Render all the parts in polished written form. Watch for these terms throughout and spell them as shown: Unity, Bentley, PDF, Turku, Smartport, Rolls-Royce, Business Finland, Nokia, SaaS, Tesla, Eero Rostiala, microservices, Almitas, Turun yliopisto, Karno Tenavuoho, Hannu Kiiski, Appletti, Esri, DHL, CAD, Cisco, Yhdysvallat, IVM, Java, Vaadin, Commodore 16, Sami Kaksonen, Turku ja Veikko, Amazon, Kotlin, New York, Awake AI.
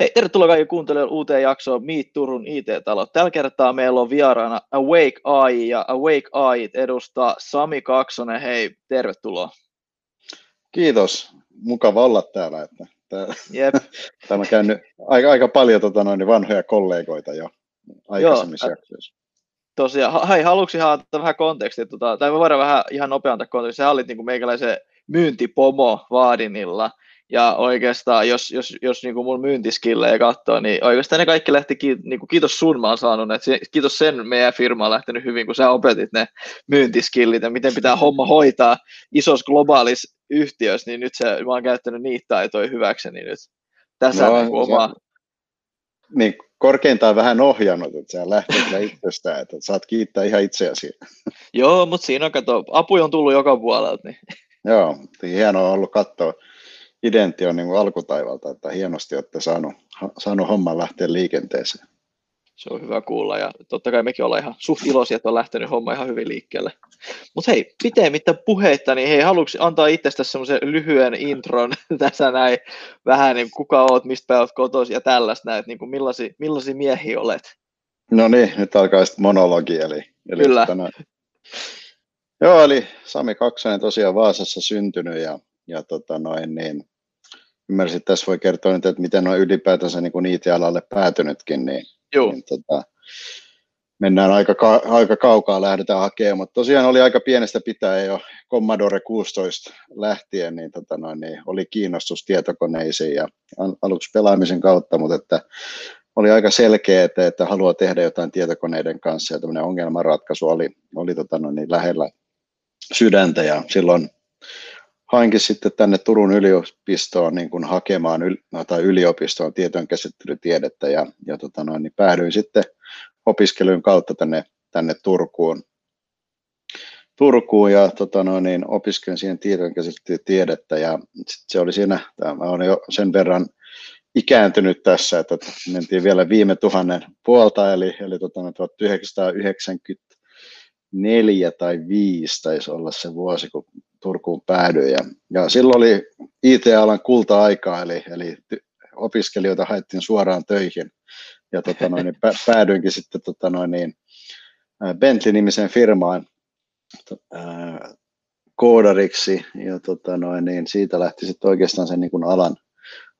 Hei, tervetuloa kaikki kuuntelemaan uuteen jaksoon Meet Turun IT-talo. Tällä kertaa meillä on vieraana Awake AI, ja Awake AI edustaa Sami Kaksonen. Hei, tervetuloa. Kiitos. Mukava olla täällä. Täällä on käynyt aika paljon vanhoja kollegoita jo aikaisemmissa jaksoissa. Tosiaan, hei, haluatko ihan antaa vähän kontekstia? Tai me voidaan vähän ihan nopeantaa kontekstia. Sä olit niin kuin meikäläisen myyntipomo Vaadinilla. Ja oikeastaan, jos niin kuin mun myyntiskillejä katsoo, niin oikeastaan ne kaikki lähti, niin kuin kiitos sun mä oon saanut, että kiitos sen meidän firma on lähtenyt hyvin, kun sä opetit ne myyntiskillit ja miten pitää homma hoitaa isossa globaalissa yhtiössä, niin nyt mä oon käyttänyt niitä taitoja hyväkseni nyt. Tässä on niin oma... Niin, korkeintaan vähän ohjannut, että sä lähtee kyllä itsestään, että saat kiittää ihan itseäsi. Joo, mutta siinä on, kato, apuja on tullut joka puolelta. Niin. Joo, hienoa on ollut katsoa. Identi on niin kuin alkutaivalta, että hienosti olette saanut homman lähteä liikenteeseen. Se on hyvä kuulla ja totta kai mekin ollaan ihan suht iloisia, että on lähtenyt homma ihan hyvin liikkeelle. Mutta hei, piteemmittä puheitta, niin hei, haluatko antaa itsestäsi semmoisen lyhyen intron tässä näin, vähän niin kuka oot, mistä päin oot kotoisin ja tällaista näin, niin kuin millaisia miehiä olet? No niin, nyt alkaa sitten monologi. Eli kyllä. Joo, eli Sami Kaksonen tosiaan Vaasassa syntynyt ja niin ymmärsin, että tässä voi kertoa nyt, että miten on ylipäätänsä niin IT-alalle päätynytkin, niin mennään aika kaukaa, lähdetään hakemaan, mutta tosiaan oli aika pienestä pitäen jo Commodore 16 lähtien, niin oli kiinnostus tietokoneisiin ja aluksi pelaamisen kautta, mutta että oli aika selkeä, että haluaa tehdä jotain tietokoneiden kanssa ja tämmöinen ongelmanratkaisu oli lähellä sydäntä ja silloin hainkin sitten tänne Turun yliopistoon niin kuin hakemaan yliopistoon tietojenkäsittelytiedettä ja niin päädyin sitten opiskelun kautta tänne Turkuun ja niin opiskelin siihen tietojenkäsittelytiedettä ja se oli siinä, mä olen jo sen verran ikääntynyt tässä, että mentiin vielä viime tuhannen puolta eli 1994 tai 5 taisi olla se vuosi, kun Turkuun päädyin ja silloin oli IT-alan kulta-aikaa, eli opiskelijoita haettiin suoraan töihin ja päädyinkin sitten Bentley-nimiseen firmaan koodariksi ja siitä lähti sitten oikeastaan sen niin kuin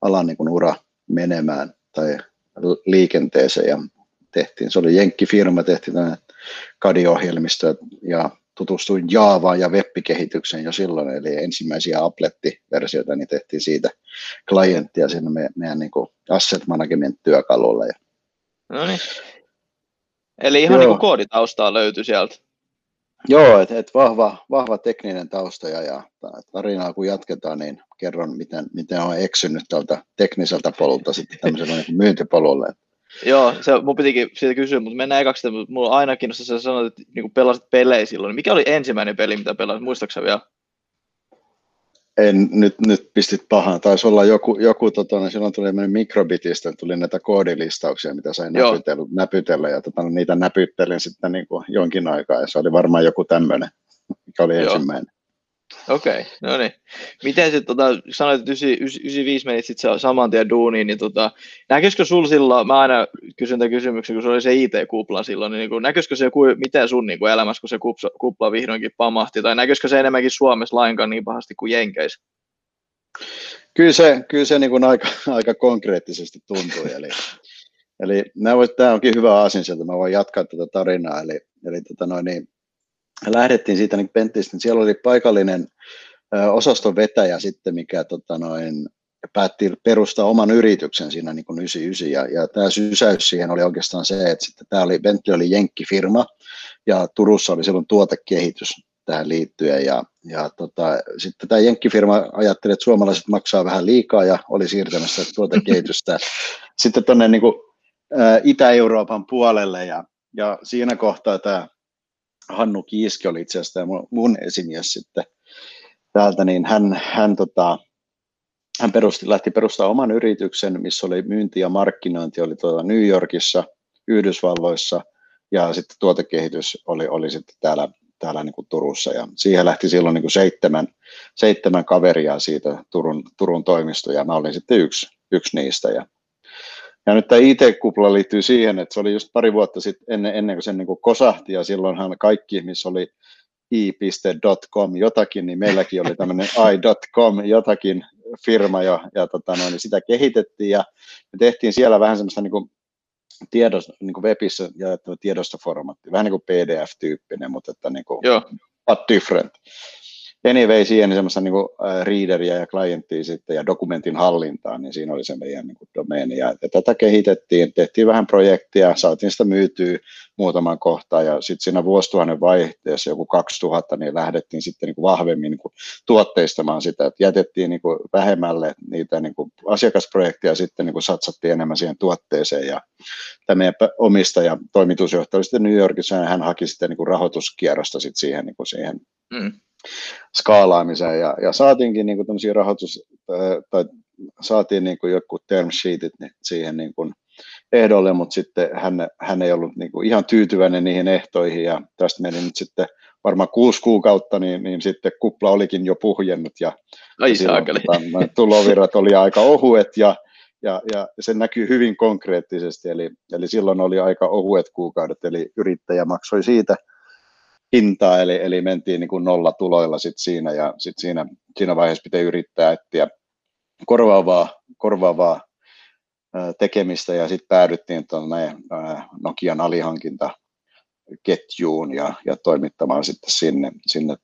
alan niin kuin ura menemään tai liikenteeseen ja tehtiin, se oli jenkkifirma, tehtiin CAD-ohjelmistoja ja tutustuin Javaan ja web-kehitykseen jo silloin, eli ensimmäisiä Appletti-versioita, niin tehtiin siitä klienttia siinä meidän niin kuin asset management-työkalulla. No niin. Eli ihan niin kuin kooditaustaa löytyi sieltä. Joo, et vahva tekninen tausta ja tarinaa kun jatketaan, niin kerron, miten olen eksynyt tältä tekniseltä polulta sitten tämmöisellä niin kuin myyntipolulle. Joo, mun pitikin siitä kysyä, mutta mennään ekaksi sitä, mutta mulla on aina kiinnostaa, sä sanoit, että niinku pelasit pelejä silloin. Mikä oli ensimmäinen peli, mitä pelasit? Muistatko sä vielä? En, nyt pistit pahaan. Taisi olla joku silloin tuli mennyt mikrobitistä, tuli näitä koodilistauksia, mitä sain näpytellä ja niitä näpyttelin sitten niinku jonkin aikaa ja se oli varmaan joku tämmöinen, mikä oli ensimmäinen. Okei, no niin. Miten sitten, sanoit, että 95 menit sitten saman tien duuniin, niin näkyisikö sinulla silloin, mä aina kysyn tämän kysymyksen, kun se oli se IT-kupla silloin, niin näkyisikö se, miten sun niin elämässä, kun se kupla vihdoinkin pamahti, tai näkyisikö se enemmänkin Suomessa lainkaan niin pahasti kuin Jenkeissä? Kyllä se niin kuin aika konkreettisesti tuntui, eli tämä onkin hyvä aasinsilta, mä voin jatkaa tätä tarinaa, eli lähdettiin siitä niin Penttistä, niin siellä oli paikallinen osaston vetäjä sitten, mikä päätti perustaa oman yrityksen siinä niin kuin 99 ja tämä sysäys siihen oli oikeastaan se, että sitten tämä oli, Bentley oli jenkkifirma ja Turussa oli silloin tuotekehitys tähän liittyen ja sitten tämä jenkkifirma ajatteli, että suomalaiset maksaa vähän liikaa ja oli siirtämässä tuotekehitystä sitten tuonne niin kuin Itä-Euroopan puolelle ja siinä kohtaa tämä Hannu Kiiski oli itse asiassa mun esimies sitten täältä, niin hän lähti perustamaan oman yrityksen, missä oli myynti ja markkinointi, oli New Yorkissa, Yhdysvalloissa ja sitten tuotekehitys oli sitten täällä niin kuin Turussa ja siihen lähti silloin niin kuin seitsemän kaveria siitä Turun toimistoja ja mä olin sitten yksi niistä ja Ja nyt tämä IT-kupla liittyy siihen, että se oli just pari vuotta sitten ennen kuin se niin kuin kosahti, ja silloinhan kaikki, missä oli i.com jotakin, niin meilläkin oli tämmöinen i.com jotakin firma jo, ja niin sitä kehitettiin, ja me tehtiin siellä vähän semmoista niin kuin tiedosto, niin kuin webissä jaettava tiedostoformaatti, vähän niin kuin PDF-tyyppinen, mutta että niin kuin what different. Anyway, siihen semmoista niin kuin readeria ja klienttia sitten ja dokumentin hallintaa, niin siinä oli se meidän niin kuin domeeni. Ja tätä kehitettiin, tehtiin vähän projektia, saatiin sitä myytyä muutaman kohtaan ja sitten siinä vuosituhannen vaihteessa, joku 2000, niin lähdettiin sitten niin kuin vahvemmin niin kuin tuotteistamaan sitä, että jätettiin niin kuin vähemmälle niitä niin kuin asiakasprojekteja, sitten niin kuin satsattiin enemmän siihen tuotteeseen. Ja tämä meidän omistaja, toimitusjohtaja oli sitten New Yorkissa, ja hän haki sitten niin kuin rahoituskierrosta sitten siihen, niin kuin siihen skaalaamiseen, ja saatiinkin niinku tämmöisiä rahoitus, tai saatiin niinku jotkut term sheetit siihen niinku ehdolle, mutta sitten hän ei ollut niinku ihan tyytyväinen niihin ehtoihin, ja tästä meni nyt sitten varmaan 6 kuukautta, niin sitten kupla olikin jo puhjennut, ja silloin, tulovirrat oli aika ohuet, ja se näkyy hyvin konkreettisesti, eli silloin oli aika ohuet kuukaudet, eli yrittäjä maksoi siitä hintaa, eli mentiin niin kuin nollatuloilla sit siinä, ja sit siinä vaiheessa pitää yrittää etsiä korvaavaa tekemistä, ja sitten päädyttiin tuonne Nokian alihankintaketjuun ja toimittamaan sitten sinne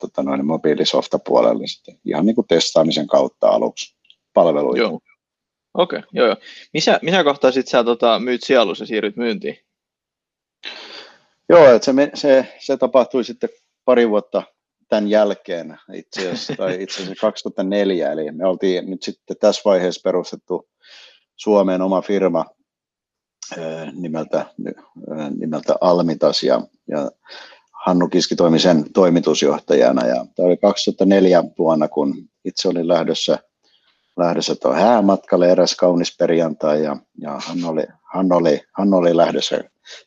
mobiilisoftapuolelle sitten ihan niin kuin testaamisen kautta aluksi palveluita. Joo. Okei, joo. Missä kohtaa sitten sä myyt sielus ja siirryt myyntiin? Joo, että se tapahtui sitten pari vuotta tämän jälkeen, itse asiassa 2004, eli me oltiin nyt sitten tässä vaiheessa perustettu Suomeen oma firma nimeltä Almitas, ja Hannu Kiiski toimi sen toimitusjohtajana, ja tämä oli 2004 vuonna, kun itse olin lähdössä tuon häämatkalle eräs kaunis perjantai, ja Hannu oli lähdössä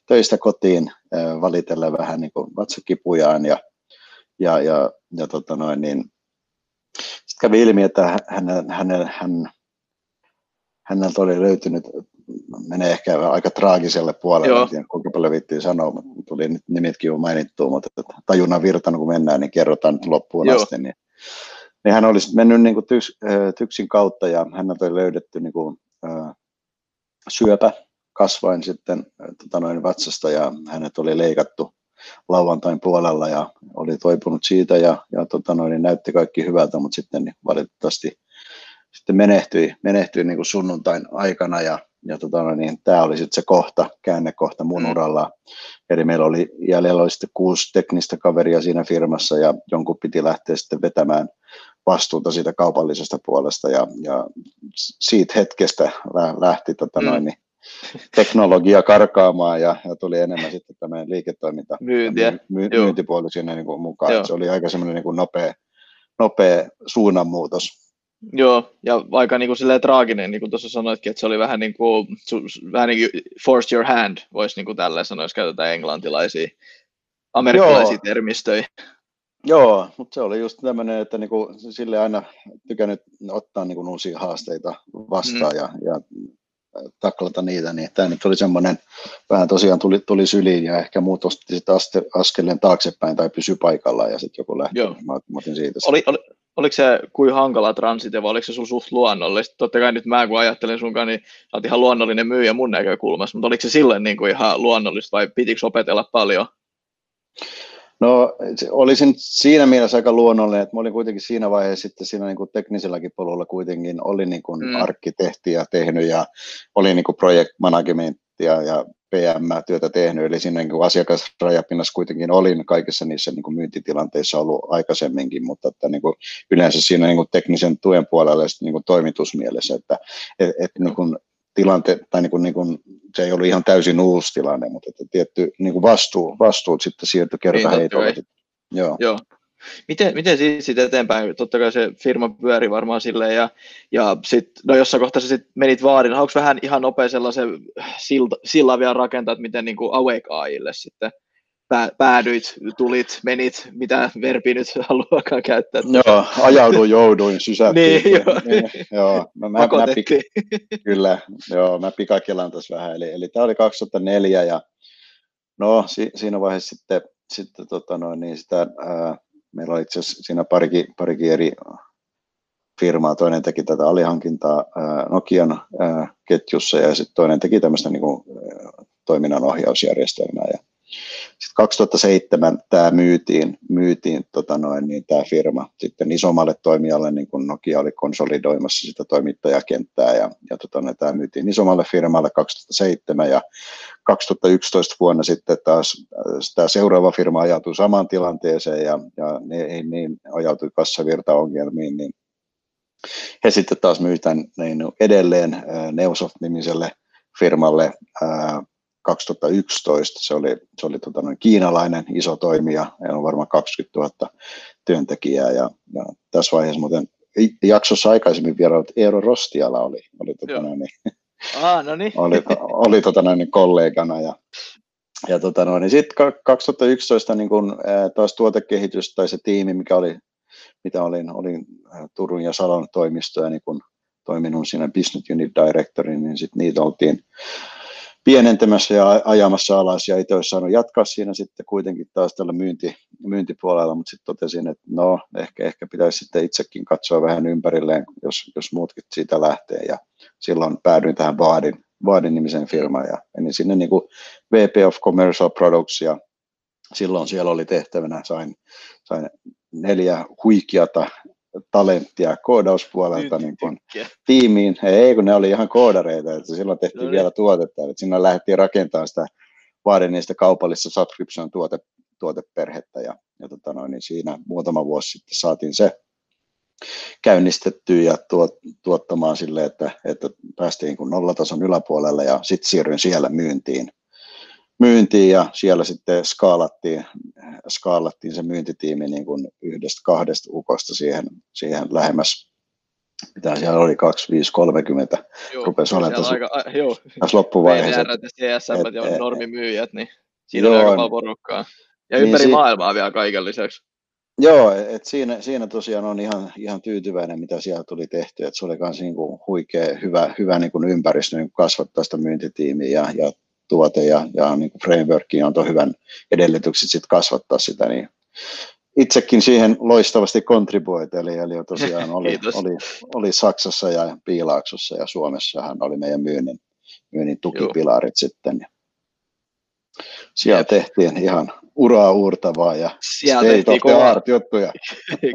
töistä kotiin valitella vähän niin kuin vatsakipujaan, ja niin sitten kävi ilmi, että häneltä oli löytynyt, menee ehkä aika traagiselle puolelle, en tiedä kuinka paljon viittiin sanoa, mutta tuli nyt nimetkin jo mainittua, mutta tajunnan virtana kun mennään, niin kerrotaan nyt loppuun asti, niin hän oli mennyt niin kuin tyksin kautta, ja häneltä oli löydetty niin kuin syöpä kasvain sitten vatsasta, ja hänet oli leikattu lauantain puolella ja oli toipunut siitä, ja näytti kaikki hyvältä, mutta sitten niin valitettavasti sitten menehtyi niin kuin sunnuntain aikana, ja tämä oli sitten se käännekohta mun uralla. Eli meillä oli jäljellä sitten 6 teknistä kaveria siinä firmassa, ja jonkun piti lähteä sitten vetämään vastuuta siitä kaupallisesta puolesta, ja siitä hetkestä lähti teknologia karkaamaan, ja tuli enemmän sitten tämä liiketoiminta myyntipuoli siinä niin kuin mukaan. Se oli aika semmoinen niin kuin nopea suunnanmuutos. Joo, ja aika niin kuin silleen traaginen, niin kuin tuossa sanoitkin, että se oli vähän niin kuin force your hand, voisi niin kuin tälleen sanoa, jos käytetään englantilaisia, amerikkalaisia termistöjä. Joo, mutta se oli just tämmöinen, että niinku, sille aina tykännyt ottaa niinku uusia haasteita vastaan ja taklata niitä, niin tämä nyt oli semmoinen, vähän tosiaan tuli syliin, ja ehkä muut osti sitten askeleen taaksepäin tai pysyi paikallaan, ja sitten joku lähti, mä otin siitä. Oliko se kuin hankala transitia, vai oliko se sun suht luonnollista? Totta kai nyt mä kun ajattelin sunkaan, niin sä oot ihan luonnollinen myyjä mun näkökulmassa, mutta oliko se silleen niin kuin ihan luonnollista vai pitikö opetella paljon? No, olisin siinä mielessä aika luonnollinen, että mä olin kuitenkin siinä vaiheessa sitten siinä niin kuin tekniselläkin polulla kuitenkin, olin niin kuin arkkitehtiä tehnyt ja olin niin kuin project managementtia ja PM-työtä tehnyt, eli siinä niin kuin asiakasrajapinnassa kuitenkin olin kaikissa niissä niin kuin myyntitilanteissa ollut aikaisemminkin, mutta että niin kuin yleensä siinä niin kuin teknisen tuen puolella ja sitten niin kuin toimitusmielessä, että niin kuin tilante, tai niin kuin, se ei ollut ihan täysin uusi tilanne, mutta että tietty niin kuin vastuut sitten siirtyi kertaheitolle. Joo. Miten siis sitten eteenpäin? Totta kai se firma pyöri varmaan silleen, ja sitten, no jossain kohtaa sä sitten menit Vaadin. Onko vähän ihan nopea sellaisen sillan vielä rakentaa, että miten niin kuin Awake AIlle sitten päädyit, tulit, menit, mitä verbi nyt haluakaan käyttää. Joo, ajauduin, jouduin, sysättiin. Niin, joo. Mä pikakelan tässä vähän. Eli tämä oli 2004 ja no siinä vaiheessa sitten meillä oli itse asiassa siinä parikin eri firmaa. Toinen teki tätä alihankintaa Nokian ketjussa ja sitten toinen teki tämmöistä niin kuin toiminnanohjausjärjestelmää. Ja sitten 2007 tämä myytiin tämä firma sitten isommalle toimijalle, niin kuin Nokia oli konsolidoimassa sitä toimittajakenttää ja tämä myytiin isommalle firmalle 2007 ja 2011 vuonna sitten taas tämä seuraava firma ajautui samaan tilanteeseen ja niin ajautui kassavirtaongelmiin, niin he sitten taas myytään niin edelleen NeoSoft-nimiselle firmalle 2011. Se oli kiinalainen iso toimija, heillä on varmaan 20 000 työntekijää ja tässä vaiheessa muuten jaksossa aikaisemmin vieraillut Eero Rostiala oli kollegana ja sitten 2011 niin kun, taas tuotekehitys tai se tiimi, mikä oli mitä olin Turun ja Salon toimistoja niin kun toiminut siinä Business Unit Directorin, niin sitten niitä oltiin pienentämässä ja ajamassa alas ja itse olisi saanut jatkaa siinä sitten kuitenkin taas tällä myyntipuolella, mutta sitten totesin, että no ehkä pitäisi sitten itsekin katsoa vähän ympärilleen, jos muutkin siitä lähtee ja silloin päädyin tähän Vaadin-nimiseen firmaan ja menin sinne niin kuin VP of Commercial Products ja silloin siellä oli tehtävänä, sain 4 huikeata talenttia koodauspuolelta niin kuin tiimiin. Ei, kun ne oli ihan koodareita, että silloin tehtiin vielä tuotetta, että siinä lähdettiin rakentamaan sitä Vaadinista kaupallista subscription tuoteperhettä ja siinä muutama vuosi sitten saatiin se käynnistettyä ja tuottamaan sille, että päästiin kun nollatason yläpuolelle ja sitten siirryin siellä myyntiin ja siellä sitten skaalattiin se myyntitiimi niin kuin 1-2 ukosta siihen lähemmäs, mitä siellä oli 25-30, rupesi olemaan tässä loppuvaiheessa. VR, CSM ja normimyyjät, niin siinä on aika paljon porukkaa ja ympäri maailmaa vielä kaiken lisäksi. Joo, että siinä tosiaan on ihan tyytyväinen, mitä siellä tuli tehtyä, että se oli myös niin kuin huikea, hyvä niin kuin ympäristö niin kuin kasvattaa sitä myyntitiimiä ja tuote ja niin kuin frameworkki antoi hyvän edellytykset sit kasvattaa sitä, niin itsekin siihen loistavasti kontribuoit, eli tosiaan oli Saksassa ja Piilaaksossa ja Suomessahan oli meidän myynnin tukipilarit sitten. Siellä tehtiin ihan uraa uurtavaa ja state of the art juttuja.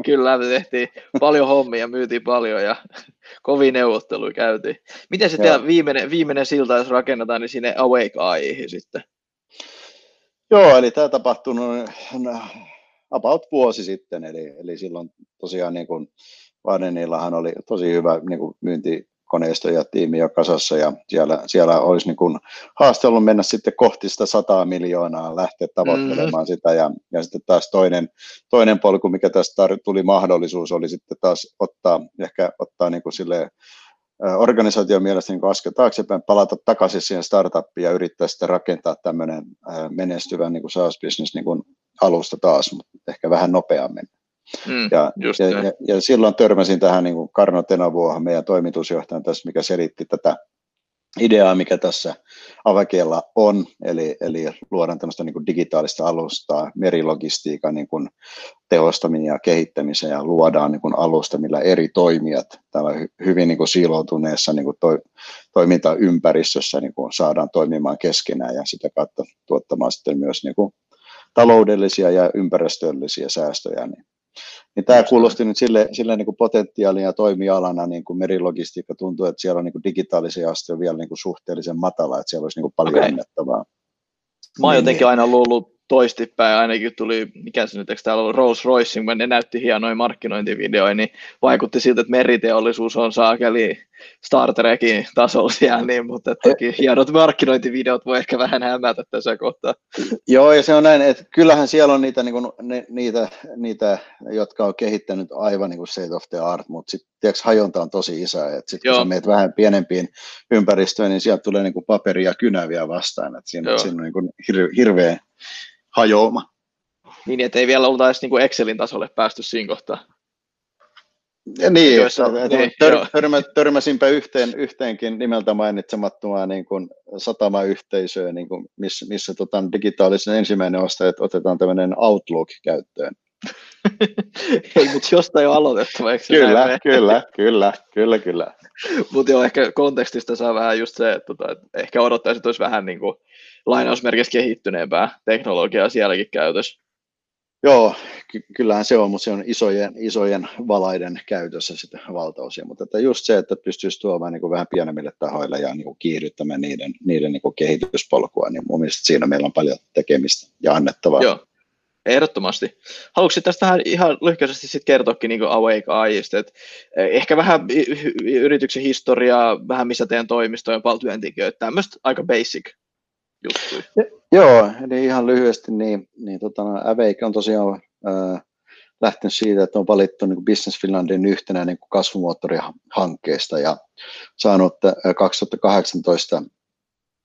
Kyllä, me tehtiin paljon hommia, myytiin paljon ja kovia neuvotteluja käytiin. Miten se teillä viimeinen silta, jos rakennetaan, niin sinne Awake AI:hin sitten? Joo, eli tämä tapahtui about vuosi sitten, eli silloin tosiaan niin kuin Vaadinillahan oli tosi hyvä niin kuin myyntikoneisto ja tiimi jo kasassa ja siellä olisi niin kuin haaste ollut mennä sitten kohti sitä 100 miljoonaa, lähteä tavoittelemaan sitä ja sitten taas toinen polku, mikä tästä tuli mahdollisuus, oli sitten taas ottaa niin kuin sille organisaation mielestä niin askel taaksepäin, palata takaisin siihen startuppiin ja yrittää sitten rakentaa tämmöinen menestyvä niin kuin SaaS-business niin kuin alusta taas, mutta ehkä vähän nopeammin. Ja silloin törmäsin tähän niin kuin Karno Tenavuoho, meidän toimitusjohtajan tässä, mikä selitti tätä ideaa, mikä tässä Avakeella on, eli luodaan tämmöistä niin kuin digitaalista alustaa, merilogistiikan niin kuin tehostaminen ja kehittämisen, ja luodaan niin kuin alusta, millä eri toimijat täällä hyvin niin kuin siiloutuneessa niin kuin toimintaympäristössä niin kuin saadaan toimimaan keskenään ja sitä kautta tuottamaan sitten myös niin kuin taloudellisia ja ympäristöllisiä säästöjä. Niin tämä kuulosti nyt sille niin kuin potentiaalina ja toimialana, niin kuin merilogistiikka tuntuu, että siellä on niin kuin digitaalisia asteja vielä niin kuin suhteellisen matala, että siellä olisi niin kuin paljon annettavaa. Mä oon jotenkin aina luullut toistipäin, ainakin tuli, mikä se nyt, eikö täällä ollut Rolls-Royce, kun ne näytti hienoja markkinointivideoja, niin vaikutti siltä, että meriteollisuus on saakeli Star Trekin tasolla siellä, niin, mutta toki hienot markkinointivideot voi ehkä vähän hämätä tässä kohtaa. Joo, ja se on näin, että kyllähän siellä on niitä jotka on kehittänyt aivan niin kuin state of the art, mutta sitten hajonta on tosi iso, että sitten kun sä meet vähän pienempiin ympäristöön, niin sieltä tulee niin kuin paperia ja kynä vielä vastaan, että siinä on niin kuin hirveä hajoama. Niin, että ei vielä olta edes niin kuin Excelin tasolle päästy siinä kohtaa. Ja niin, törmäsinpä yhteenkin nimeltä mainitsemattomaan niin kuin satamayhteisöön, niin kuin missä digitaalisen ensimmäinen osta, että otetaan tämmöinen Outlook käyttöön. Ei, mutta jostain on aloitettu, eikö se näin? Kyllä. Mutta joo, ehkä kontekstista saa vähän just se, että ehkä odottaisi, että olisi vähän niin kuin lainausmerkissä kehittyneempää teknologiaa sielläkin käytössä. Joo, kyllähän se on, mutta se on isojen valaiden käytössä sitten valtaosia, mutta että just se, että pystyisi tuomaan niin kuin vähän pienemmille tahoille ja niin kuin kiihdyttämään niiden niin kuin kehityspolkua, niin mun mielestä siinä meillä on paljon tekemistä ja annettavaa. Joo, ehdottomasti. Haluatko tästä ihan lyhkäisesti sitten kertoakin niin kuin Awake AI:sta, että ehkä vähän yrityksen historiaa, vähän missä teidän toimistoja, paljon työntekijöitä, tämmöistä aika basic. Joo, eli ihan lyhyesti, niin Awake on tosiaan lähtenyt siitä, että on valittu niin Business Finlandin yhtenä niin kasvumoottorihankkeesta ja saanut 2018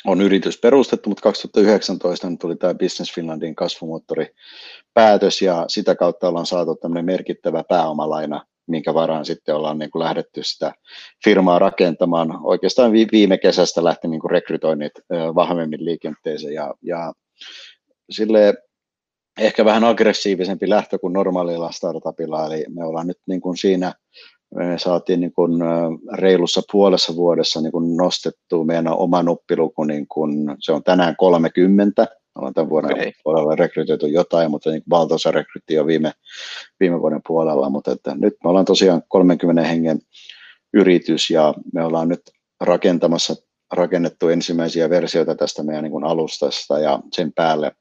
on yritys perustettu, mutta 2019 tuli tämä Business Finlandin kasvumoottoripäätös ja sitä kautta ollaan saatu tämmöinen merkittävä pääomalaina, minkä varaan sitten ollaan niin kuin lähdetty sitä firmaa rakentamaan. Oikeastaan viime kesästä lähti niin kuin rekrytoinnit vahvemmin liikenteeseen ja sille ehkä vähän aggressiivisempi lähtö kuin normaalilla startupilla, eli me ollaan nyt niin kuin siinä, me saatiin niin kuin reilussa puolessa vuodessa niin kuin nostettua meidän oma nuppiluku, niin kuin, se on tänään 30, ollaan tämän vuoden puolella rekrytoitu jotain, mutta niin valtaosa rekrytti jo viime vuoden puolella, mutta että nyt me ollaan tosiaan 30 hengen yritys ja me ollaan nyt rakennettu ensimmäisiä versioita tästä meidän niin kuin alustasta ja sen päälle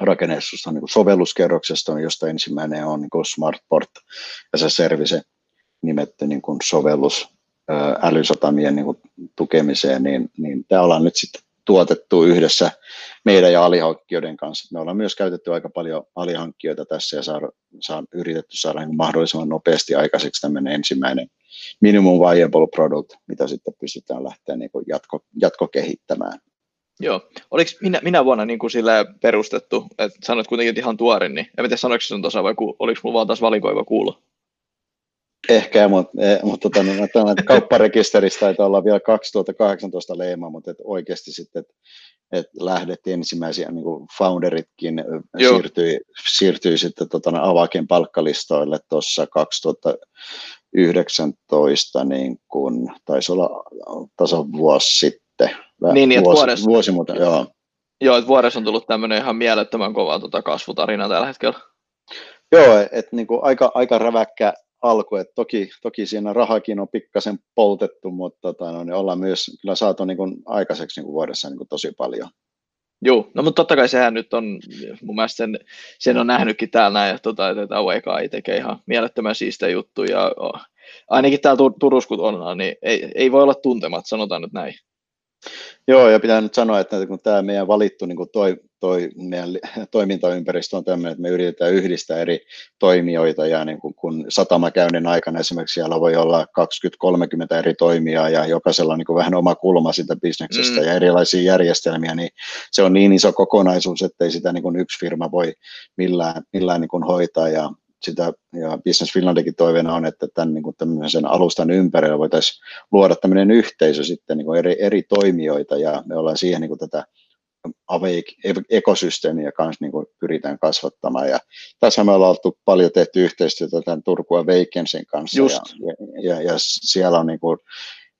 rakennetusta niin kuin sovelluskerroksesta on, josta ensimmäinen on niin kuin Smartport ja se service nimetty niin kuin sovellus älysatamien niin kuin tukemiseen, niin tämä ollaan nyt sitten tuotettu yhdessä meidän ja alihankkijoiden kanssa. Me ollaan myös käytetty aika paljon alihankkijoita tässä ja yritetty saada mahdollisimman nopeasti aikaiseksi tämmöinen ensimmäinen minimum viable product, mitä sitten pystytään lähteä niin kuin jatkokehittämään. Joo. Oliko minä vuonna niin kuin sillä perustettu, että sanoit kuitenkin ihan tuorin, niin en tiedä sanoiko se on tuossa vai oliko mulla vaan taas valikoiva kuulo? Ehkä, mutta kaupparekisteristä taitaa olla vielä 2018 leima, mutta oikeasti sitten et lähdettiin ensimmäisiä, niin kuin founderitkin siirtyi sitten Avaken palkkalistoille tuossa 2019, niin kuin taisi olla tasavuosi sitten. Niin, vuosi muuten, joo. Joo, että vuodessa on tullut tämmöinen ihan mielettömän kova kasvutarina tällä hetkellä. Joo, että niin kuin aika räväkkä alku, että toki siinä rahakin on pikkasen poltettu, mutta niin ollaan myös kyllä saatu niin kuin aikaiseksi niin kuin vuodessa niin kuin tosi paljon. Joo, no mutta totta kai sehän nyt on, mun mielestä sen on nähnytkin täällä näin, että Awake AI tekee ihan mielettömän siistejä juttuja, ja ainakin täällä Turussa kun ollaan, niin ei voi olla tuntemat, sanotaan nyt näin. Joo, ja pitää nyt sanoa, että kun tämä meidän valittu niin kuin toi meidän toimintaympäristö on tämmöinen, että me yritetään yhdistää eri toimijoita ja niin kun satamakäynnin aikana esimerkiksi siellä voi olla 20-30 eri toimijaa ja jokaisella on niin kuin vähän oma kulma sitä bisneksestä ja erilaisia järjestelmiä, niin se on niin iso kokonaisuus, ettei sitä niin kuin yksi firma voi millään niin kuin hoitaa ja Business Finlandikin toiveena on, että tämän niin kuin tämmöisen alustan ympärillä voitaisiin luoda tämmöinen yhteisö sitten niin kuin eri toimijoita ja me ollaan siihen niin kuin tätä Awake-ekosysteemiä kanssa niin kuin pyritään kasvattamaan. Ja tässä me ollaan oltu paljon tehty yhteistyötä tämän Turku ja Veikensin kanssa. Ja siellä on niin kuin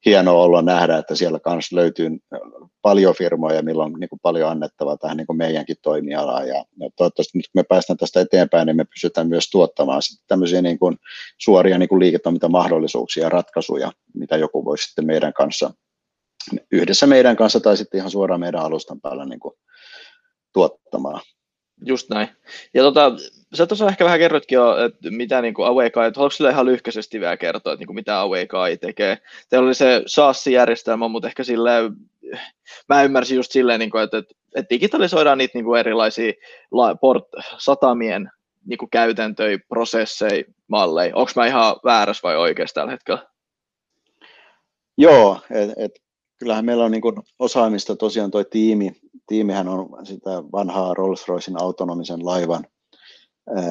hienoa olla nähdä, että siellä kanssa löytyy paljon firmoja, millä on niin kuin paljon annettavaa tähän niin kuin meidänkin toimialaan. Ja toivottavasti nyt kun me päästään tästä eteenpäin, niin me pystytään myös tuottamaan sitten tämmöisiä niin kuin suoria niin kuin liiketoimintamahdollisuuksia ja ratkaisuja, mitä joku voi sitten meidän kanssa yhdessä meidän kanssa tai sitten ihan suoraan meidän alustan päällä niin kuin tuottamaan. Just näin. Ja sä tuossa ehkä vähän kerrotkin jo, että mitä niin kuin Awake AI, haluatko sillä ihan lyhkäisesti vielä kertoa, että niin kuin mitä Awake AI tekee? Teillä oli se SaaS-järjestelmä, mutta ehkä silleen, mä ymmärsin just silleen, niin kuin, että digitalisoidaan niitä niin kuin erilaisia satamien niin kuin käytäntöjä, prosesseja, malleja. Onko mä ihan väärässä vai oikeassa tällä hetkellä? Joo, kyllähän meillä on niin kuin osaamista tosiaan tuo tiimi tiimihän on sitä vanhaa Rolls-Roycen autonomisen laivan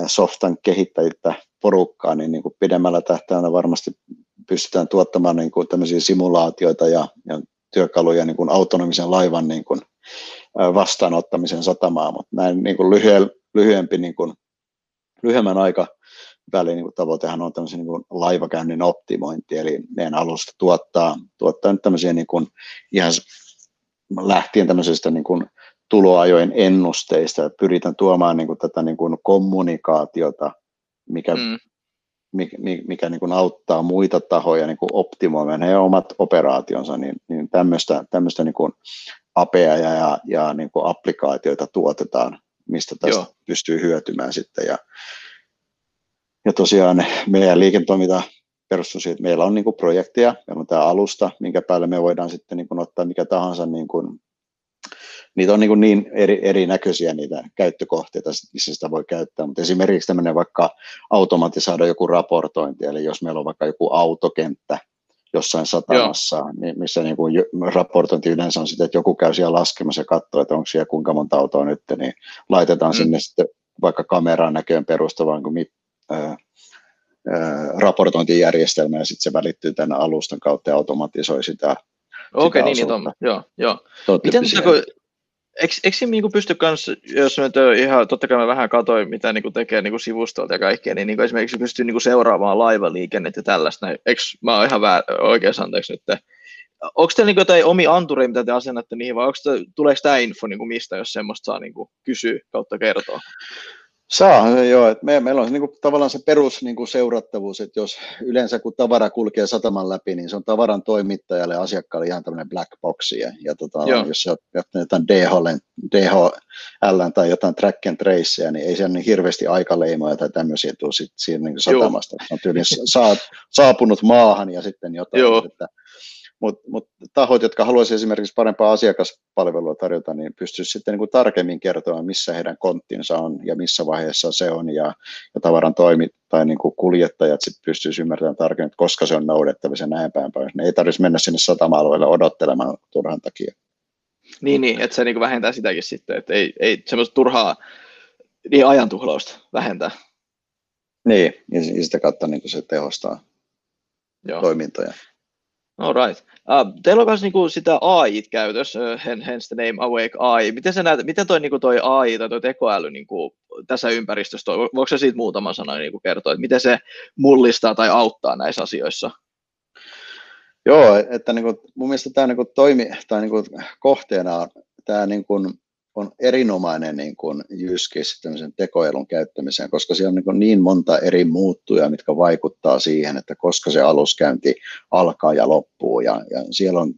softan kehittäjiltä porukkaa, niin kuin pidemmällä tähtäimellä varmasti pystytään tuottamaan niin kuin tämmöisiä simulaatioita ja työkaluja niin kuin autonomisen laivan niin kuin vastaanottamisen satamaa, mutta näin niin kuin lyhyempi niin kuin lyhyemmän aikavälin niin kuin tavoitehan on tämmöisen niin kuin laivakäynnin optimointi, eli meidän alusta tuottaa nyt tämmöisiä niin kuin ihan lähtien tämmöisestä niin kuin tuloajojen ennusteista ja pyritään tuomaan niin kuin tätä niin kuin kommunikaatiota, mikä niin kuin auttaa muita tahoja niin kuin optimoimaan heidän omat operaationsa, niin tämmöistä niin kuin apeja ja niin kuin applikaatioita tuotetaan, mistä tästä pystyy hyötymään sitten. Ja tosiaan meidän liiketoiminta perustuu siihen, että meillä on niin kuin projekteja, meillä on tämä alusta, minkä päälle me voidaan sitten niin kuin ottaa mikä tahansa niin kuin, niitä on niin erinäköisiä niitä käyttökohteita, missä sitä voi käyttää, mutta esimerkiksi tämmöinen vaikka automatisoida joku raportointi, eli jos meillä on vaikka joku autokenttä jossain satamassa, niin missä niin kuin raportointi yleensä on sitä, että joku käy siellä laskemassa ja katsoo, että onko siellä kuinka monta autoa nyt, niin laitetaan sinne sitten vaikka kameraan näköön perustavaan kuin raportointijärjestelmä, ja sitten se välittyy tämän alustan kautta ja automatisoi sitä. Okei, niin on. Joo. Eikö siinä niinku pysty kans, jos nyt ihan, totta kai mä vähän katsoin, mitä niinku tekee niinku sivustolta ja kaikkea, niin niinku esimerkiksi pystyy niinku seuraamaan laivaliikennettä ja tällaista. Eikö mä oon ihan oikeassa, anteeksi nyt. Onko teillä niinku jotain omia antureja, mitä te asennatte niihin, vai tuleeko tämä info niinku mistä, jos semmoista saa niinku kysyä kautta kertoa? Saa, joo. Että meillä on niin kuin, tavallaan se perus niin kuin seurattavuus, että jos yleensä kun tavara kulkee sataman läpi, niin se on tavaran toimittajalle ja asiakkaalle ihan tämmöinen black boxi. Ja jos on jotain DHL tai jotain track and traceja, niin ei siellä niin hirveästi aikaleimoja tai tämmöisiä tule siitä niin satamasta. On tyyliin saapunut maahan ja sitten jotain. Mutta tahot, jotka haluaisivat esimerkiksi parempaa asiakaspalvelua tarjota, niin pystyisi sitten niin tarkemmin kertomaan, missä heidän konttinsa on ja missä vaiheessa se on, ja tavaran tai niin kuljettajat sitten pystyisi ymmärtämään tarkemmin, että koska se on noudettavissa näin päin päin. Ne ei tarvitsisi mennä sinne satama-alueelle odottelemaan turhan takia. Niin, että se niin vähentää sitäkin sitten, että ei semmoista turhaa niin ajantuhlausta vähentää. Niin, ja sitä kautta niin se tehostaa toimintoja. All right. Teillä on myös niinku sitä AI-käytös, hence the name Awake AI. Miten sä näet, miten toi AI tai toi tekoäly niinku tässä ympäristössä, voiko sä siitä muutaman sanan niinku kertoa, että miten se mullistaa tai auttaa näissä asioissa? Joo, että niinku, mun mielestä tämä niinku niinku kohteena tämä niinku on erinomainen niinku use case tämmöisen tekoälyn käyttämiseen, koska siellä on niin monta eri muuttujaa, mitkä vaikuttaa siihen, että koska se aluskäynti alkaa ja loppuu, ja siellä on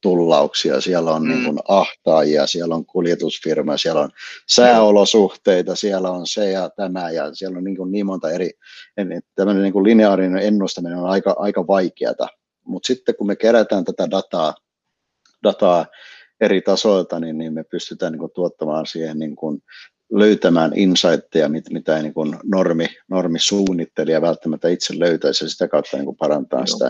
tullauksia, siellä on niinku ahtaajia, siellä on kuljetusfirma, siellä on sääolosuhteita, siellä on se ja tämä, ja siellä on niin monta eri, tämmöinen niinku lineaarinen ennustaminen on aika vaikeata, mutta sitten kun me kerätään tätä dataa eri tasoilta, niin me pystytään niin kuin tuottamaan siihen, niin kuin löytämään insightteja, mitä ei niin kuin normisuunnittelija välttämättä itse löytäisi, ja sitä kautta niin kuin parantaa sitä.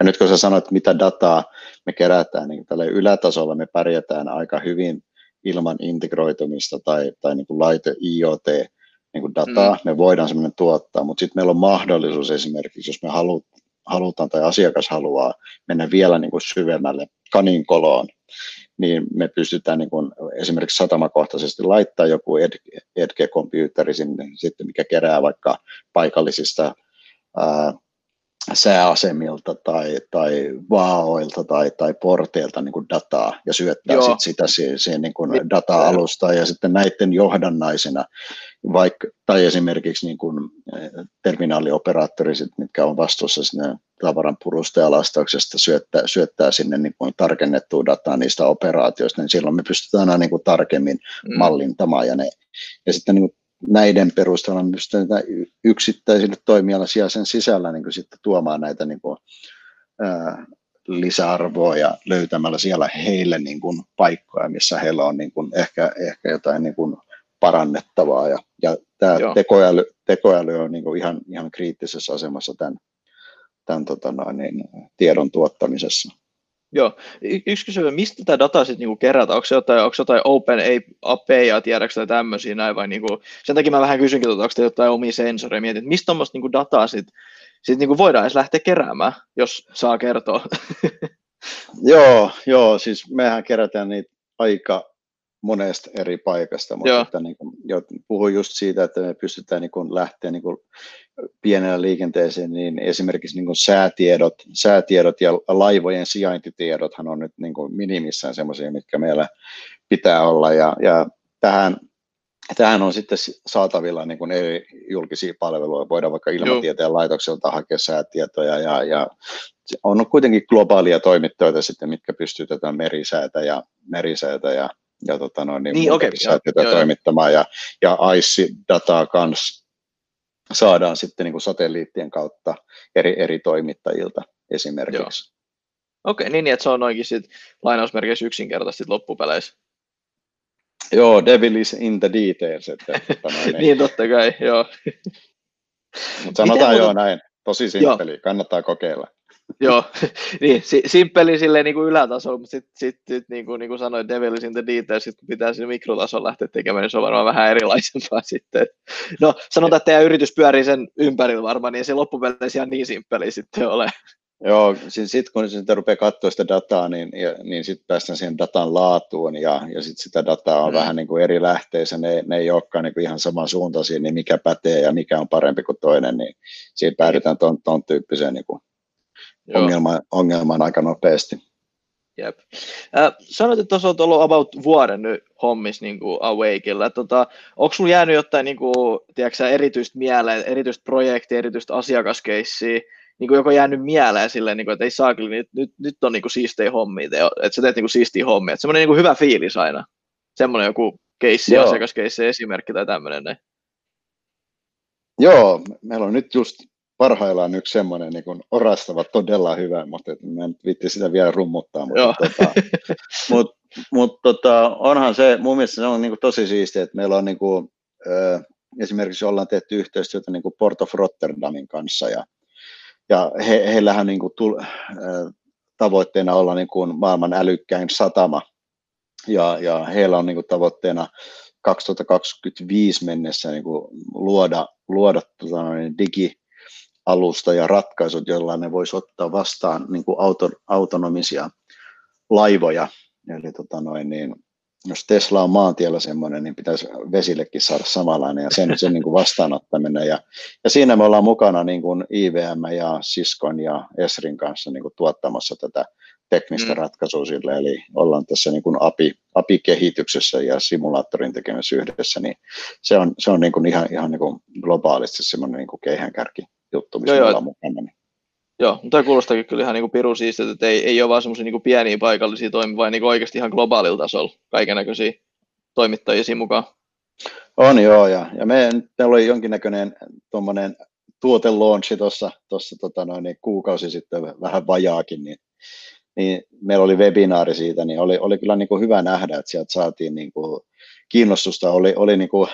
Ja nyt kun sä sanoit, mitä dataa me kerätään, niin tällä ylätasolla me pärjätään aika hyvin ilman integroitumista tai niin kuin laite IoT niin kuin dataa, me voidaan semmoinen tuottaa, mutta sitten meillä on mahdollisuus esimerkiksi, jos me halutaan tai asiakas haluaa mennä vielä niin kuin syvemmälle kaninkoloon, niin me pystytään niin kuin esimerkiksi satamakohtaisesti laittaa joku edge-kompyyteri sinne, sitten mikä kerää vaikka paikallisista sääasemilta tai vaaoilta tai porteilta niin kuin dataa ja syöttää sit sitä siihen niin kuin data-alustaan ja sitten näiden johdannaisena tai esimerkiksi niin kuin terminaalioperaattorit, mitkä on vastuussa sinne tavaran purusta ja lastauksesta, syöttää sinne niin kuin tarkennettua dataa niistä operaatioista, niin silloin me pystytään aina niin kuin tarkemmin mallintamaan ja sitten niin kuin näiden perusteella me pystytään yksittäisille toimijalle siellä sen sisällä niin kuin sitten tuomaan näitä niin kuin, lisäarvoa ja löytämällä siellä heille niin kuin paikkoja, missä heillä on niin kuin ehkä jotain niin kuin parannettavaa. Ja tämä tekoäly on niin kuin ihan kriittisessä asemassa tämän tiedon tuottamisessa. Joo. Yksi kysymys, mistä tämä data sitten niinku kerätään? Onko jotain open API:a tiedäks tai tämmöisiä näin vai niinku, sen takia mä vähän kysynkin, onko te jotain omia sensoreja mietit, että mistä tommoista niinku dataa sitten niinku voidaan edes lähteä keräämään, jos saa kertoa? Joo, siis mehän kerätään niitä aika monesta eri paikasta, mutta että niin kuin, puhuin just siitä, että me pystytään niin kuin lähteä niin kuin pienellä liikenteeseen, niin esimerkiksi niin kuin säätiedot ja laivojen sijaintitiedothan on nyt niin kuin minimissään semmoisia, mitkä meillä pitää olla, ja tähän on sitten saatavilla niin kuin eri julkisia palveluja, voidaan vaikka ilmatieteen laitokselta hakea säätietoja, ja on kuitenkin globaalia toimittajia sitten, mitkä pystyy tätä merisäätä ja toimittamaan, ja ICE-dataa kanssa saadaan sitten niin kuin satelliittien kautta eri toimittajilta esimerkiksi. Okei, niin että se on oikein sit lainausmerkeissä yksinkertaisesti loppupeleissä. Joo, devil is in the details. Niin totta kai, joo. Mutta sanotaan näin, tosi simppeli, kannattaa kokeilla. Joo, niin simppeli silleen niin kuin ylätasolla, mutta sitten niin kuin sanoin, devil is in the details, sit kun pitää sinne mikrotasolla lähteä tekemään, niin se on varmaan vähän erilaisempaa sitten. No sanotaan, että teidän yritys pyörii sen ympärillä varmaan, niin se loppupeleissä ihan niin simppeli sitten ole. Joo, siis sitten kun sitä rupeaa katsoa sitä dataa, niin sitten päästään siihen datan laatuun, ja sitten sitä dataa on vähän niin kuin eri lähteissä, ne ei olekaan niin kuin ihan samansuuntaisia, niin mikä pätee ja mikä on parempi kuin toinen, niin siinä päädytään tuon tyyppiseen niin kuin ongelmaan aika nopeasti. Jep. Sanoit, että olet ollut about vuoden nyt hommissa niin kuin Awakella. Onko sinulla jäänyt jotain niin kuin, tiedätkö, erityistä mieleen, erityistä projektia, erityistä asiakaskeissiä, niin kuin joko jäänyt mieleen silleen, niin kuin, että ei saa kyllä, nyt on niin kuin siistejä hommia, että sä teet niin kuin siistiä hommia. Että semmoinen niin kuin hyvä fiilis aina, semmoinen joku keissi, asiakaskeissi, esimerkki tai tämmöinen. Niin. Joo, meillä on nyt just parhaillaan yksi semmoinen niin orastava, todella hyvä, mutta mä en viitti sitä vielä rummuttaa, mutta onhan se, mun mielestä se on niin kuin tosi siistiä, että meillä on niin kuin, esimerkiksi ollaan tehty yhteistyötä niin kuin Port of Rotterdamin kanssa, ja heillähän niin kuin tavoitteena olla niin kuin maailman älykkäin satama, ja heillä on niin kuin tavoitteena 2025 mennessä niin kuin luoda digi-alusta ja ratkaisut, joilla ne voisi ottaa vastaan niin kuin autonomisia laivoja. Eli jos Tesla on maantiellä semmoinen, niin pitäisi vesillekin saada samanlainen ja sen niin kuin vastaanottaminen. Ja siinä me ollaan mukana niin kuin IVM ja Ciscon ja Esrin kanssa niin kuin tuottamassa tätä teknistä ratkaisua sille. Eli ollaan tässä niin kuin API-kehityksessä ja simulaattorin tekemisessä yhdessä. Niin se on niin kuin ihan niin kuin globaalisti semmoinen niin kuin keihänkärki juttu, missä ollaan mukana. Joo, mutta kuulostaakin kyllä ihan niinku pirun siistiltä, että ei ole vaan semmoisia niinku pieniä paikallisia toimia, vaan niinku oikeasti ihan globaalilla tasolla kaikennäköisiä toimittajia siinä mukaan. On joo, ja meillä oli jonkinnäköinen tuommoinen tuotelaunchi tuossa kuukausi sitten, vähän vajaakin, niin meillä oli webinaari siitä, niin oli kyllä niinku hyvä nähdä, että sieltä saatiin niinku kiinnostusta, oli niinku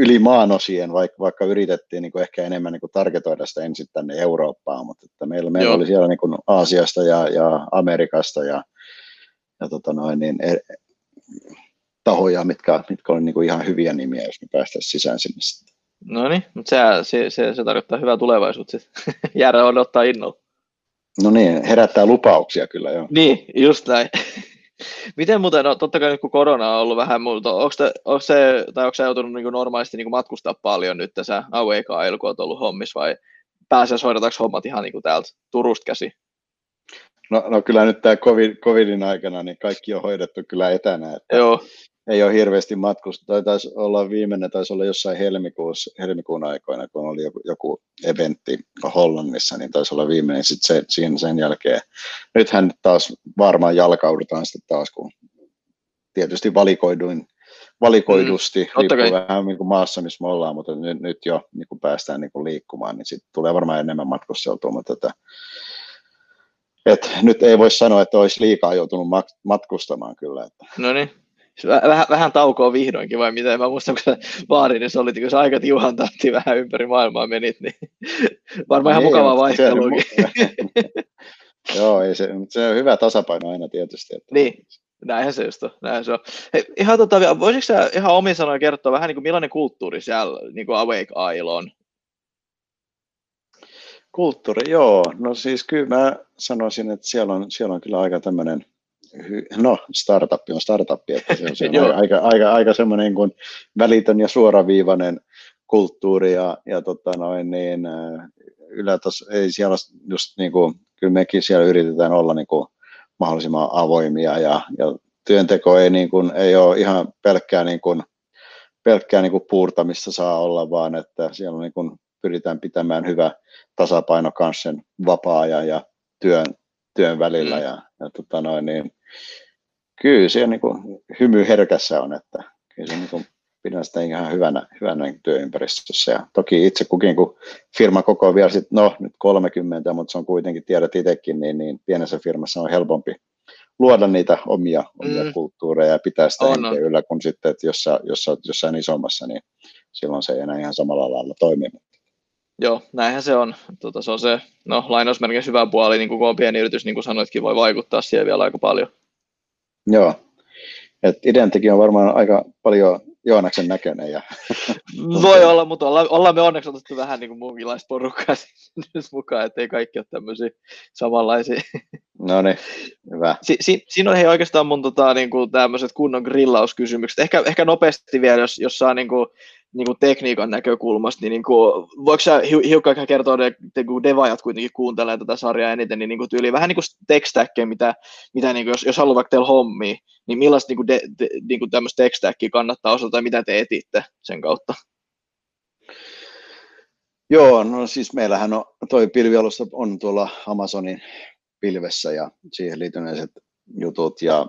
yli maanosien, vaikka yritettiin niin kuin ehkä enemmän niin kuin targetoida sitä ensin tänne Eurooppaan, mutta että meillä oli siellä niin kuin Aasiasta ja Amerikasta ja tahoja, mitkä oli niin kuin ihan hyviä nimiä, jos me päästäisiin sisään sinne sitten. No niin, mutta se tarkoittaa hyvää tulevaisuutta sitten. Jäädä odottaa innolla. No niin, herättää lupauksia kyllä joo. Niin, just näin. Miten muuten, no totta kai nyt kun korona on ollut vähän muuta, onko sä joutunut niin kuin normaalisti niin kuin matkustaa paljon nyt tässä Awake AI:lla, kun olet ollut hommissa, vai pääasiassa hoidetaanko hommat ihan niin kuin täältä Turusta käsi? No kyllä nyt tämä covidin aikana niin kaikki on hoidettu kyllä etänä, että ei ole hirveästi matkustaa. Taisi olla jossain helmikuun aikoina, kun oli joku eventti Hollannissa, niin taisi olla viimeinen sitten sen jälkeen. Nythän taas varmaan jalkaudutaan sitten taas, kun tietysti valikoidusti, riippuu vähän niin kuin maassa, missä me ollaan, mutta nyt jo niin kun päästään niin kun liikkumaan, niin sitten tulee varmaan enemmän matkusteltua, mutta nyt ei voi sanoa, että olisi liikaa joutunut matkustamaan kyllä. Että. No niin. Vähän taukoa vihdoinkin, vai mitä? Mä muistan, kun Vaadinissa olit, kun sä aika tiuhan tahtiin vähän ympäri maailmaa menit, niin varmaan ihan mukavaa vaihteluukin. Joo, ei se, mutta se on hyvä tasapaino aina tietysti. Että... Niin, näinhän se just on. Näinhän se on. Hei, ihan voisitko sä ihan omin sanoin kertoa vähän, niin kuin millainen kulttuuri siellä niin kuin Awake AI:lla on? Kulttuuri, joo. No siis kyllä mä sanoisin, että siellä on kyllä aika tämmöinen, no startup, että se on aika semmoinen kuin välitön ja suoraviivainen kulttuuri ja ei siellä just niin kuin, kyllä mekin siellä yritetään olla niin kuin mahdollisimman avoimia ja työnteko ei niin kuin, ei ole ihan pelkkää niin kuin puurtamista saa olla, vaan että siellä on niin kuin pyritään pitämään hyvä tasapaino kanssa sen vapaa-ajan ja työn välillä ja kyllä siellä niin kuin hymy herkässä on, että kyllä se niin kuin pidän sitä ihan hyvänä työympäristössä ja toki itse kukin, kun firma koko on vielä sit, no nyt 30, mutta se on kuitenkin, tiedät itsekin, niin pienessä firmassa on helpompi luoda niitä omia kulttuureja ja pitää sitä henkeä yllä, kun sitten, että jos sä oot jossain isommassa, niin silloin se ei enää ihan samalla lailla toimi. Joo, näinhän se on. Se on se, no lainausmerkeissä hyvä puoli, niin kuin kun on pieni yritys, niin kuin sanoitkin, voi vaikuttaa siihen vielä aika paljon. Joo, että Identikin on varmaan aika paljon Joonaksen näköinen. Ja... Voi olla, mutta ollaan me onneksi otettu vähän niin kuin muunkinlaista porukkaa nyt mukaan, ettei kaikki ole tämmöisiä samanlaisia. No niin, hyvä. Siinä on hei, oikeastaan mun niin kuin tämmöiset kunnon grillauskysymykset. Ehkä nopeasti vielä, jos saa niin kuin tekniikan näkökulmasta, niin voiko sä hiukan kertoa, kun devaajat kuitenkin kuuntelee tätä sarjaa eniten, niin tyyliin vähän niin kuin tech-stackia, mitä niin kuin, jos haluaa vaikka teillä hommia, niin millaista niin kuin tämmöistä tech-stackia kannattaa osata tai mitä te etitte sen kautta? Joo, no siis meillähän on, toi pilvialusta on tuolla Amazonin pilvessä ja siihen liittyneiset jutut ja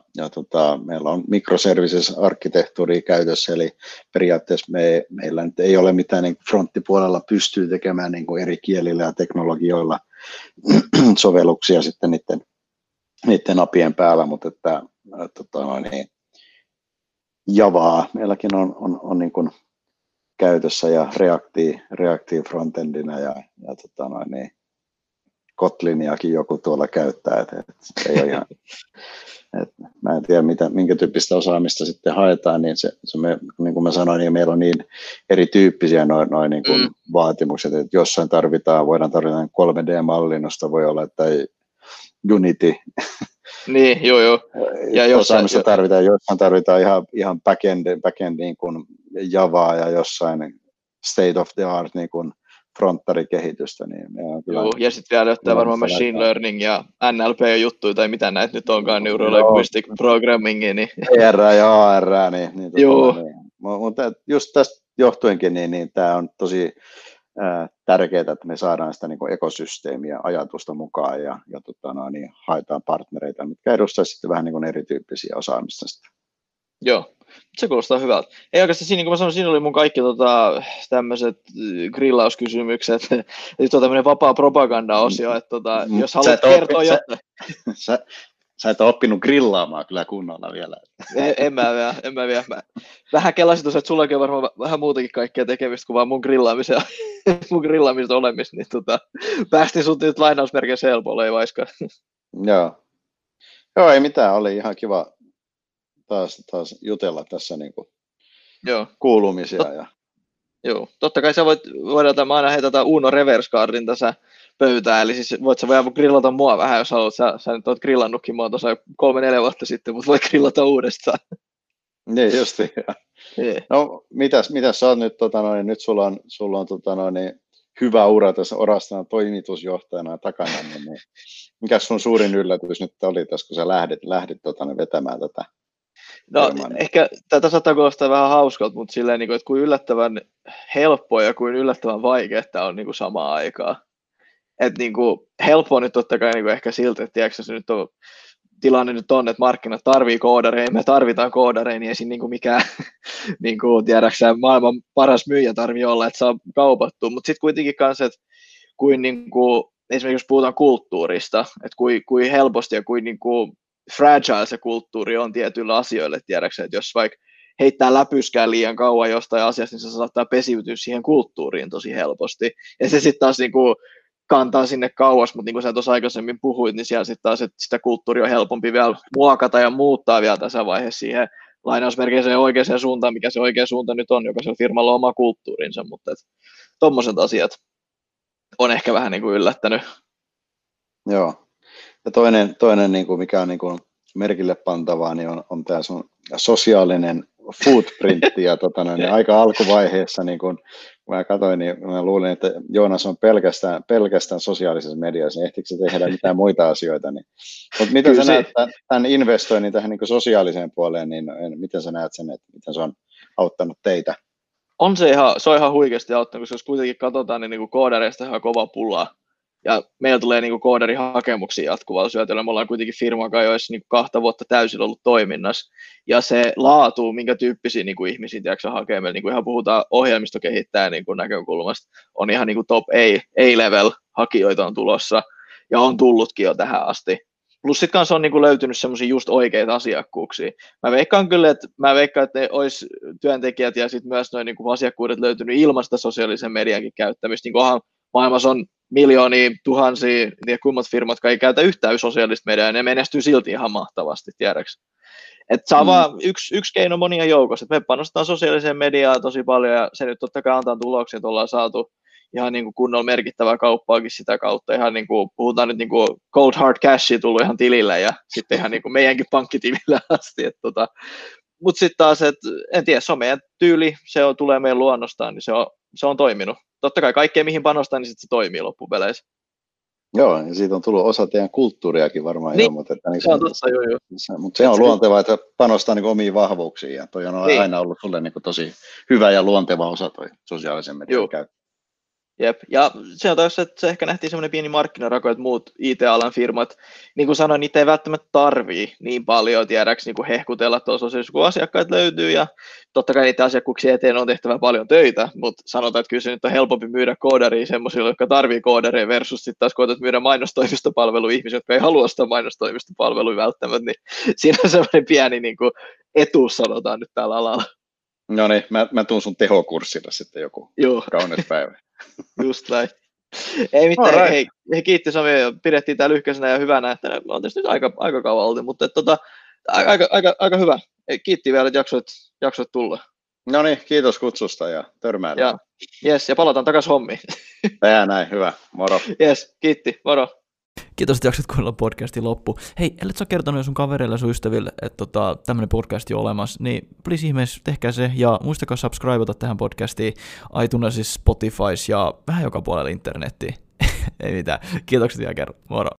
meillä on microservices-arkkitehtuuri käytössä, eli periaatteessa meillä nyt ei ole mitään niin fronttipuolella pystyy tekemään niin kuin eri kielillä ja teknologioilla sovelluksia sitten niiden apien päällä, mutta että Javaa meilläkin on niin kuin käytössä ja Reactia frontendina ja Kotliniakin joku tuolla käyttää, että ei ole ihan, että mä en tiedä minkä tyyppistä osaamista sitten haetaan, niin se me, niin kuin mä sanoin, niin meillä on niin erityyppisiä noin niin kuin vaatimukset, että jossain voidaan tarvita 3D-mallinnosta, voi olla, että Unity. Niin, joo. Ja osaamista jossain tarvitaan ihan backend niin kuin Javaa ja jossain state of the art niin kuin fronttarikehitystä, niin kyllä... Joo, ja sitten vielä ottaa varmaan machine learning ja NLP-juttuja tai mitä näitä nyt onkaan, neurolinguistic programmingia, niin... ER ja AR, niin joo. Mutta just tästä johtuenkin, niin tämä on tosi tärkeää, että me saadaan sitä niin kuin ekosysteemiä ajatusta mukaan ja haetaan partnereita, mitkä edustaa sitten vähän niin kuin erityyppisiä osaamista sitten. Joo. Se kuulostaa hyvältä. Ei oikeastaan siinä, niin kuin mä sanoin, siinä oli mun kaikki tämmöiset grillauskysymykset. Nyt on tämmöinen vapaa propaganda-osio, että jos haluat kertoa jotain. Sä et ole oppinut grillaamaan kyllä kunnolla vielä. En mä vielä. Vähän kelasin tuossa, että sullakin on varmaan vähän muutakin kaikkea tekemistä kuin vaan mun grillaamisen olemista. Niin päästin sut nyt lainausmerkeissä helpolla, ei vaiskaan. Joo, ei mitään. Oli ihan kiva. Taas jutella tässä niin kuin kuulumisia. Joo, totta kai sä voidaan aina heittää Uno reverse cardin tässä pöytään, eli siis voit sä vaan grillata mua vähän, jos haluat, sä nyt oot grillannutkin mua tuossa 3-4 vuotta sitten, mutta voit grillata uudestaan. Niin justi. No mitäs sä oot nyt, nyt sulla on hyvä ura tässä orastana toimitusjohtajana takana, niin mikä sun suurin yllätys nyt oli tässä, kun sä lähdit vetämään tätä? No ehkä tätä saattaa kuulostaa vähän hauskalta, mutta silleen, että kuin yllättävän helppoa ja kuin yllättävän vaikea tämä on samaan aikaan. Että helppoa nyt totta kai ehkä siltä, että tiedätkö, se nyt on, tilanne nyt on, että markkinat tarvii koodareja, me tarvitaan koodareja, niin ei siinä mikään tiedäksä, maailman paras myyjä tarvitse olla, että saa kaupattua. Mutta sitten kuitenkin kanssa, että kuin esimerkiksi jos puhutaan kulttuurista, että kuin helposti ja kuin fragile se kulttuuri on tietyillä asioilla, tiedäksä, että jos vaikka heittää läpyskää liian kauan jostain asiasta, niin se saattaa pesiytyä siihen kulttuuriin tosi helposti. Ja se sitten taas kantaa sinne kauas, mutta niin kuin sä tuossa aikaisemmin puhuit, niin siellä sitten taas sitä kulttuuria on helpompi vielä muokata ja muuttaa vielä tässä vaiheessa siihen lainausmerkeiseen oikeaan suuntaan, mikä se oikea suunta nyt on, jokaisella firmalla on oma kulttuurinsa, mutta tuommoiset asiat on ehkä vähän niin kuin yllättänyt. Joo, ja toinen niin kuin mikä on niin kuin merkille pantavaa, niin on tämä sun sosiaalinen footprintti, ja niin aika alkuvaiheessa, niin kun mä katsoin, niin mä luulin, että Joonas on pelkästään sosiaalisessa mediassa, niin ehtikö se tehdä mitään muita asioita, niin. Mutta miten sä näet tämän investoinnin tähän niin sosiaaliseen puoleen, niin miten sä näet sen, että miten se on auttanut teitä? Se on ihan huikeasti auttanut, koska jos kuitenkin katsotaan, niin, koodareista on ihan kova pulaa, ja meillä tulee niin koodarihakemuksia jatkuvalla syötöllä. Me ollaan kuitenkin firman kanssa, joissa niin 2 vuotta täysin ollut toiminnassa. Ja se laatu, minkä tyyppisiä niin ihmisiä hakee meillä, niin ihan puhutaan ohjelmistokehittäjän niin näkökulmasta, on ihan niin top A-level hakijoita on tulossa ja on tullutkin jo tähän asti. Plus sitten kanssa on niin löytynyt semmoisia just oikeita asiakkuuksia. Mä veikkaan, että olisi työntekijät ja sitten myös noin niin asiakkuudet löytynyt ilmaista sosiaalisen mediankin käyttämistä. Niin maailmassa on miljoonia, tuhansia, en tiedä kummat firmat ei käytä yhtään sosiaalista mediaa, ja ne menestyy silti ihan mahtavasti, tiedäks. Että saa vaan yksi keino monia joukossa, että me panostetaan sosiaaliseen mediaan tosi paljon, ja se nyt totta kai antaa tuloksia, että ollaan saatu ihan niin kuin kunnolla merkittävää kauppaakin sitä kautta, ihan niin kuin, puhutaan nyt niin kuin cold hard cashia tullut ihan tilillä, ja sitten ihan niin kuin meidänkin pankkitilillä asti, että Mutta sitten taas, että en tiedä, se on meidän tyyli, tulee meidän luonnostaan, niin se on toiminut. Totta kai kaikkea mihin panostaa, niin sitten se toimii loppupeleissä. Joo, ja siitä on tullut osa teidän kulttuuriakin varmaan. Niin, mutta se on luontevaa, että panostaa niin omiin vahvuuksiin, ja toi on aina ollut sulle niin tosi hyvä ja luonteva osa toi sosiaalisen median käyttö. Jep, ja se on taas, että se ehkä nähtiin semmoinen pieni markkinarako, että muut IT-alan firmat, niin kuin sanoin, niitä ei välttämättä tarvii niin paljon, tiedäksi, niin kuin hehkutella tuossa sosiaalisesti, kun asiakkaat löytyy, ja totta kai niitä asiakkuuksia eteen on tehtävä paljon töitä, mutta sanotaan, että kyllä se nyt on helpompi myydä koodaria semmoisille, jotka tarvii koodaria, versus sitten taas koetat myydä mainostoimistopalvelua ihmisille, jotka ei halua sitä mainostoimistopalvelua välttämättä, niin siinä on semmoinen pieni niin kuin etuus, sanotaan nyt tällä alalla. No niin, mä tuun sun tehokurssilla sitten joku kaunis päivä. Just näin. Ei mitään, hei, kiitti Sami, pidettiin tää lyhkäisenä ja hyvänä, että on tietysti nyt aika kauan oltu, mutta aika hyvä. Kiitti vielä, että jaksoit tulla. No niin, kiitos kutsusta ja törmäillään. Jes, ja palataan takaisin hommiin. Tää näin, hyvä, moro. Jes, kiitti, moro. Kiitos, että jaksat kuunnella podcastin loppu. Hei, ellet sä kertonut jo sun kavereille ja sun ystäville, että tämmönen podcast on olemassa, niin please ihmeessä tehkää se, ja muistakaa subscribeata tähän podcastiin iTunesissa, Spotifys ja vähän joka puolella internettiin. Ei mitään. Kiitokset vielä kerran. Moro.